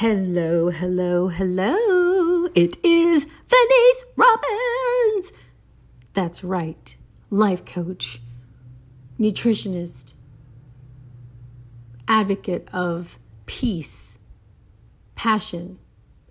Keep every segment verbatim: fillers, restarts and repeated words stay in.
Hello, hello, hello. It is Venice Robbins. That's right. Life coach, nutritionist, advocate of peace, passion,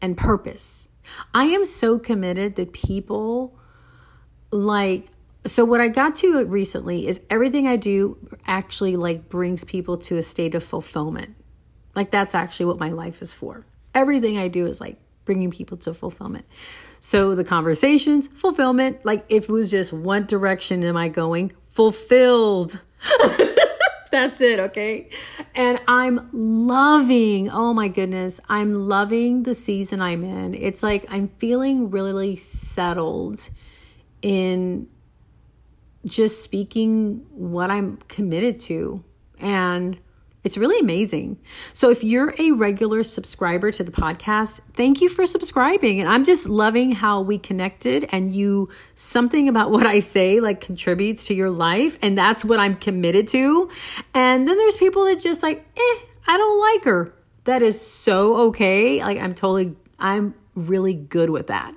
and purpose. I am so committed that people like, so what I got to recently is everything I do actually like brings people to a state of fulfillment. Like that's actually what my life is for. Everything I do is like bringing people to fulfillment. So the conversations, fulfillment, like if it was just one direction am I going? Fulfilled. That's it, okay? And I'm loving, oh my goodness, I'm loving the season I'm in. It's like I'm feeling really settled in just speaking what I'm committed to, and it's really amazing. So if you're a regular subscriber to the podcast, thank you for subscribing. And I'm just loving how we connected and you, something about what I say like contributes to your life. And that's what I'm committed to. And then there's people that just like, eh, I don't like her. That is so okay. Like I'm totally, I'm really good with that.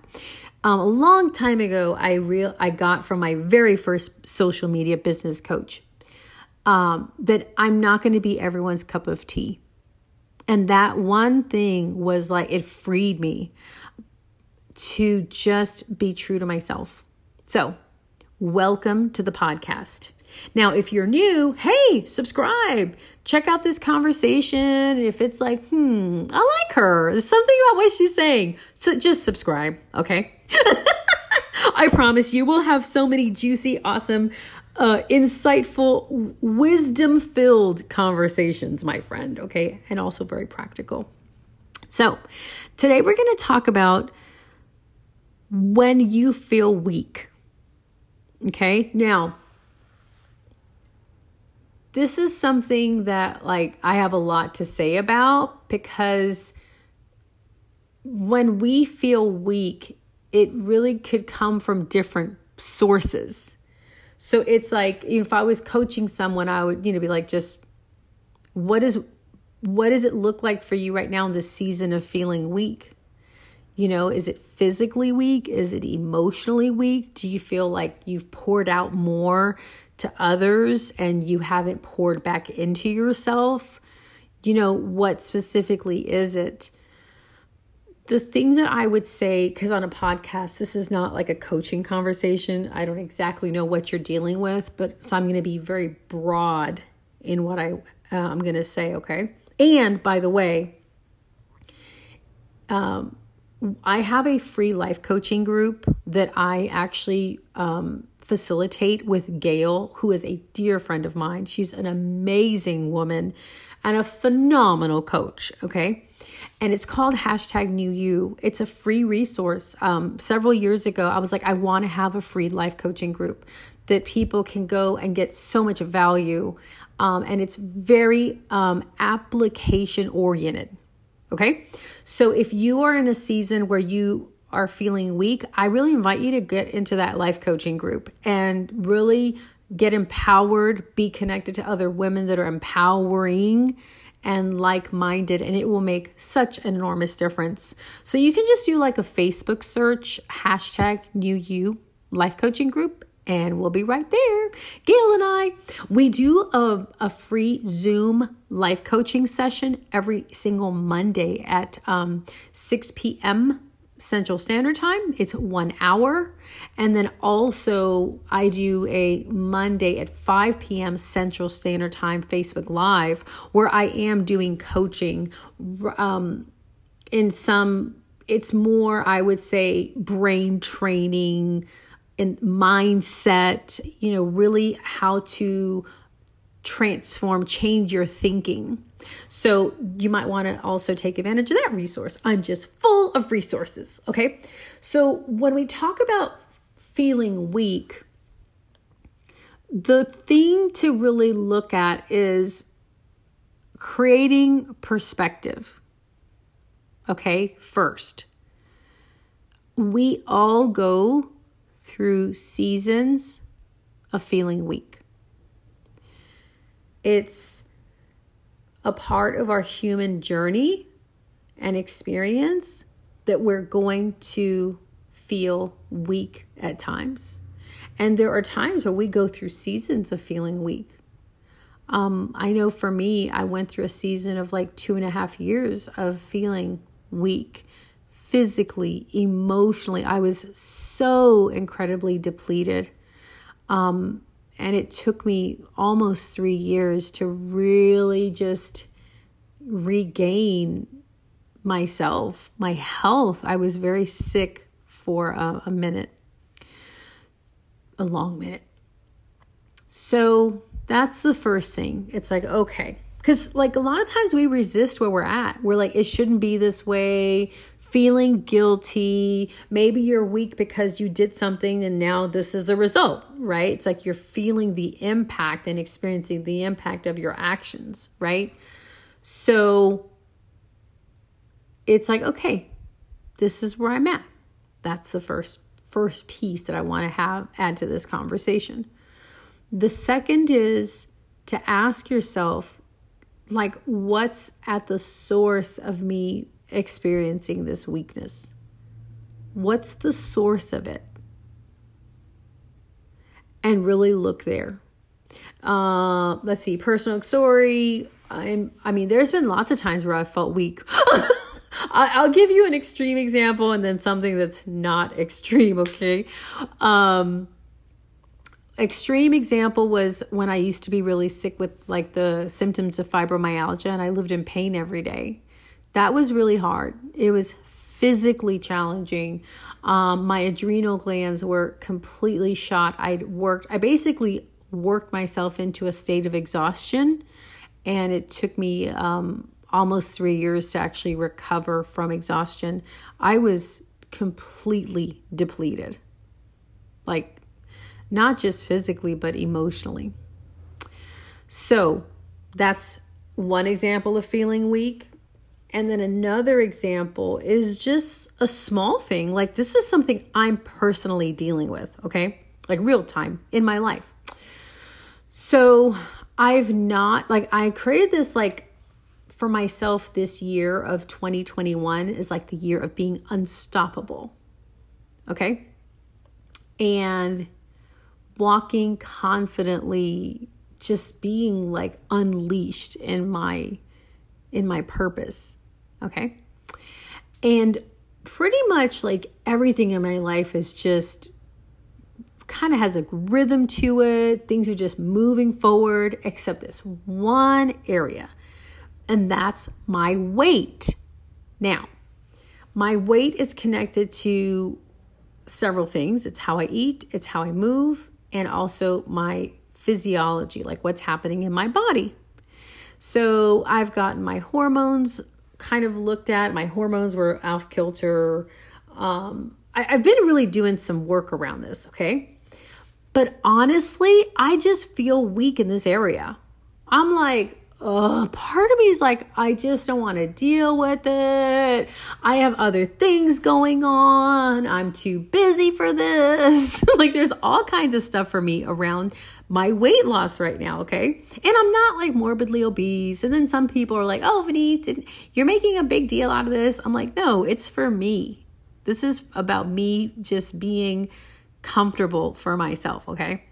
Um, a long time ago, I real I got from my very first social media business coach, Um, that I'm not going to be everyone's cup of tea. And that one thing was like, it freed me to just be true to myself. So welcome to the podcast. Now, if you're new, hey, subscribe, check out this conversation. And if it's like, hmm, I like her. There's something about what she's saying. So just subscribe. Okay. I promise you we'll have so many juicy, awesome, Uh, insightful, wisdom-filled conversations, my friend, okay? And also very practical. So today we're going to talk about when you feel weak, okay? Now, this is something that like I have a lot to say about because when we feel weak, it really could come from different sources. So it's like, if I was coaching someone, I would, you know, be like, just what is, what does it look like for you right now in this season of feeling weak? You know, is it physically weak? Is it emotionally weak? Do you feel like you've poured out more to others and you haven't poured back into yourself? You know, what specifically is it? The thing that I would say, because on a podcast, this is not like a coaching conversation. I don't exactly know what you're dealing with, but so I'm going to be very broad in what I, uh, I'm going to say, okay? And by the way, um, I have a free life coaching group that I actually um, facilitate with Gail, who is a dear friend of mine. She's an amazing woman and a phenomenal coach, okay? And it's called hashtag new you. It's a free resource. Um, several years ago, I was like, I want to have a free life coaching group that people can go and get so much value. Um, and it's very um, application oriented. Okay. So if you are in a season where you are feeling weak, I really invite you to get into that life coaching group and really get empowered, be connected to other women that are empowering and like-minded, and it will make such an enormous difference. So you can just do like a Facebook search, hashtag new you life coaching group, and we'll be right there. Gail and I, we do a, a free Zoom life coaching session every single Monday at um, six p.m. Central Standard Time. It's one hour. And then also I do a Monday at five p.m. Central Standard Time Facebook Live where I am doing coaching um, in some, it's more, I would say, brain training and mindset, you know, really how to transform, change your thinking. So you might want to also take advantage of that resource. I'm just full of resources. Okay. So when we talk about feeling weak, the thing to really look at is creating perspective. Okay. First, we all go through seasons of feeling weak. It's a part of our human journey, an experience, that we're going to feel weak at times. And there are times where we go through seasons of feeling weak. Um, I know for me, I went through a season of like two and a half years of feeling weak, physically, emotionally. I was so incredibly depleted. Um, and it took me almost three years to really just regain myself, my health. I was very sick for a, a minute, a long minute. So that's the first thing. It's like, okay, because like a lot of times we resist where we're at. We're like, it shouldn't be this way, feeling guilty. Maybe you're weak because you did something and now this is the result, right? It's like you're feeling the impact and experiencing the impact of your actions, right? So it's like, okay, this is where I'm at. That's the first first piece that I want to have add to this conversation. The second is to ask yourself, like, what's at the source of me experiencing this weakness? What's the source of it? And really look there. Uh, let's see, personal story. I'm, I mean, there's been lots of times where I felt weak. I'll give you an extreme example and then something that's not extreme, okay? Um, extreme example was when I used to be really sick with like the symptoms of fibromyalgia and I lived in pain every day. That was really hard. It was physically challenging. Um, my adrenal glands were completely shot. I'd worked, I basically worked myself into a state of exhaustion, and it took me... Um, almost three years to actually recover from exhaustion. I was completely depleted, like not just physically, but emotionally. So that's one example of feeling weak. And then another example is just a small thing. Like this is something I'm personally dealing with, okay? Like real time in my life. So I've not, like I created this like, for myself, this year of twenty twenty-one is like the year of being unstoppable, okay? And walking confidently, just being like unleashed in my in my purpose, okay? And pretty much like everything in my life is just kind of has a rhythm to it. Things are just moving forward, except this one area. And that's my weight. Now, my weight is connected to several things. It's how I eat, it's how I move, and also my physiology, like what's happening in my body. So I've gotten my hormones kind of looked at. My hormones were off kilter. Um, I, I've been really doing some work around this, okay? But honestly, I just feel weak in this area. I'm like, Uh, part of me is like, I just don't want to deal with it. I have other things going on. I'm too busy for this. Like there's all kinds of stuff for me around my weight loss right now, okay? And I'm not like morbidly obese. And then some people are like, oh, Venice, you're making a big deal out of this. I'm like, no, it's for me. This is about me just being comfortable for myself, okay?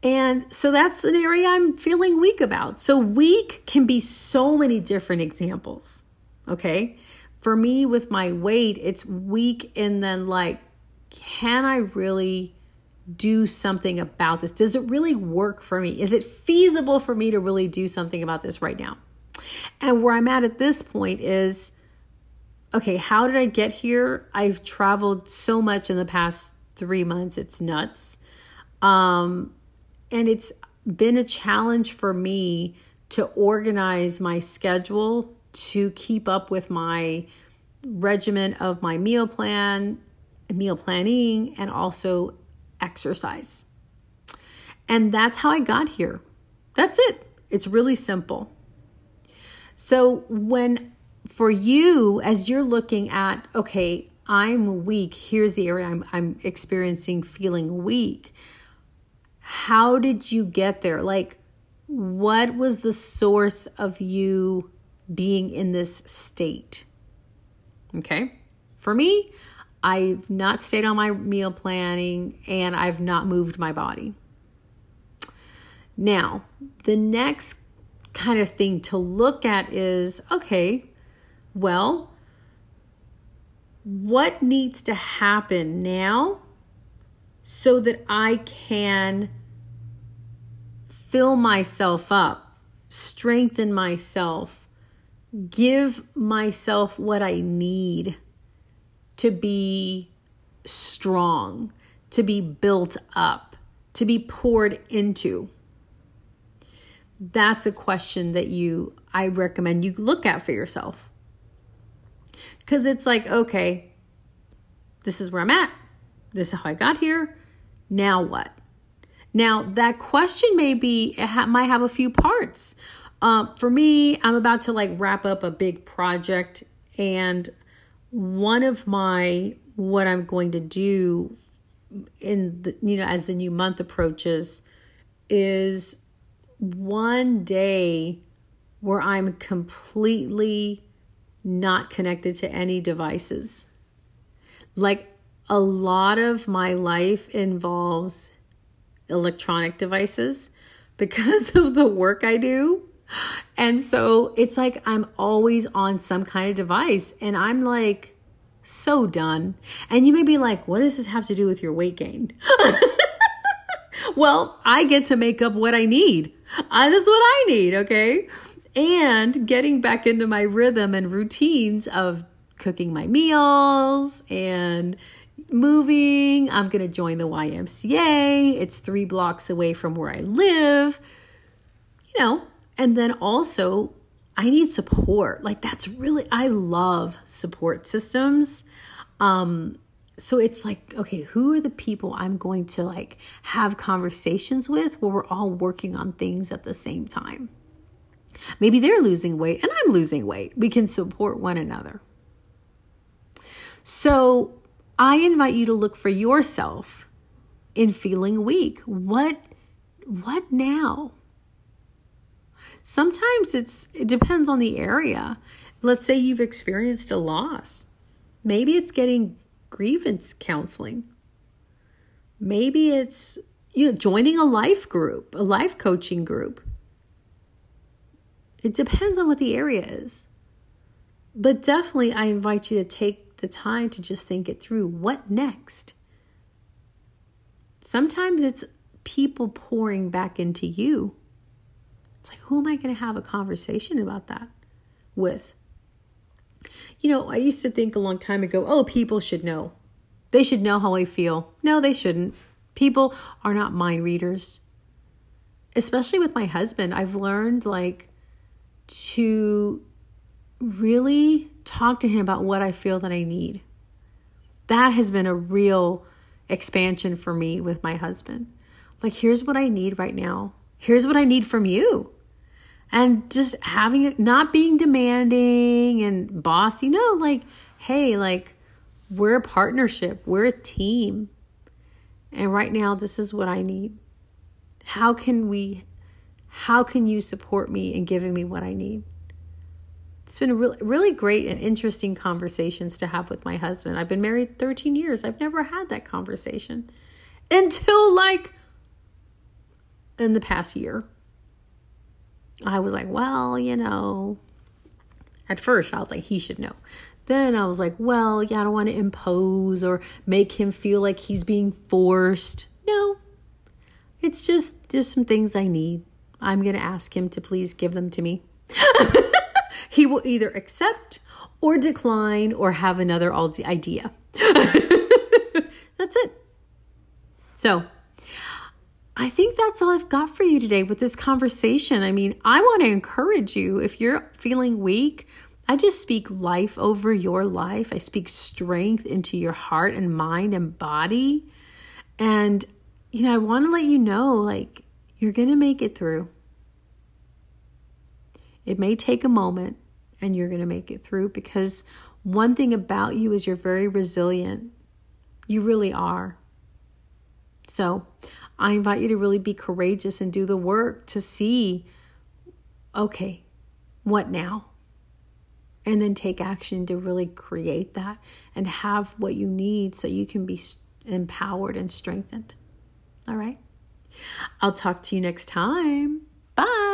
And so that's an area I'm feeling weak about. So weak can be so many different examples, okay? For me, with my weight, it's weak and then like, can I really do something about this? Does it really work for me? Is it feasible for me to really do something about this right now? And where I'm at at this point is, okay, how did I get here? I've traveled so much in the past three months. It's nuts. Um... And it's been a challenge for me to organize my schedule to keep up with my regimen of my meal plan, meal planning, and also exercise. And that's how I got here. That's it. It's really simple. So when for you, as you're looking at, okay, I'm weak, here's the area I'm, I'm experiencing feeling weak. How did you get there? Like, what was the source of you being in this state. Okay. For me, I've not stayed on my meal planning and I've not moved my body. Now, the next kind of thing to look at is, okay, well, what needs to happen now so that I can fill myself up, strengthen myself, give myself what I need to be strong, to be built up, to be poured into? That's a question that you, I recommend you look at for yourself. Because it's like, okay, this is where I'm at. This is how I got here. Now what? Now that question may be, it ha- might have a few parts. Uh, for me, I'm about to like wrap up a big project, and one of my, what I'm going to do in the, you know, as the new month approaches is one day where I'm completely not connected to any devices. Like a lot of my life involves electronic devices because of the work I do. And so it's like I'm always on some kind of device, and I'm like so done. And you may be like, what does this have to do with your weight gain? Well, I get to make up what I need. I, that's what I need, okay? And getting back into my rhythm and routines of cooking my meals and moving. I'm going to join the Y M C A. It's three blocks away from where I live, you know. And then also, I need support. Like that's really, I love support systems. Um, so it's like, okay, who are the people I'm going to like have conversations with where we're all working on things at the same time? Maybe they're losing weight and I'm losing weight. We can support one another. So I invite you to look for yourself in feeling weak. What, what now? Sometimes it's it depends on the area. Let's say you've experienced a loss. Maybe it's getting grievance counseling. Maybe it's, you know, joining a life group, a life coaching group. It depends on what the area is. But definitely I invite you to take the time to just think it through. What next? Sometimes it's people pouring back into you. It's like, who am I going to have a conversation about that with? You know, I used to think a long time ago, oh, people should know. They should know how I feel. No, they shouldn't. People are not mind readers. Especially with my husband, I've learned like to really talk to him about what I feel that I need. That has been a real expansion for me with my husband. Like, here's what I need right now. Here's what I need from you. And just having it, not being demanding and bossy. No, like, hey, like we're a partnership. We're a team. And right now, this is what I need. How can we, how can you support me in giving me what I need? It's been a really, really great and interesting conversations to have with my husband. I've been married thirteen years. I've never had that conversation until like, in the past year. I was like, well, you know, at first I was like, he should know. Then I was like, well, yeah, I don't want to impose or make him feel like he's being forced. No, it's just, there's some things I need. I'm going to ask him to please give them to me. He will either accept or decline or have another idea. That's it. So, I think that's all I've got for you today with this conversation. I mean, I want to encourage you. If you're feeling weak, I just speak life over your life. I speak strength into your heart and mind and body. And, you know, I want to let you know, like, you're going to make it through. It may take a moment, and you're going to make it through, because one thing about you is you're very resilient. You really are. So I invite you to really be courageous and do the work to see, okay, what now? and then take action to really create that and have what you need so you can be empowered and strengthened. All right. I'll talk to you next time. Bye.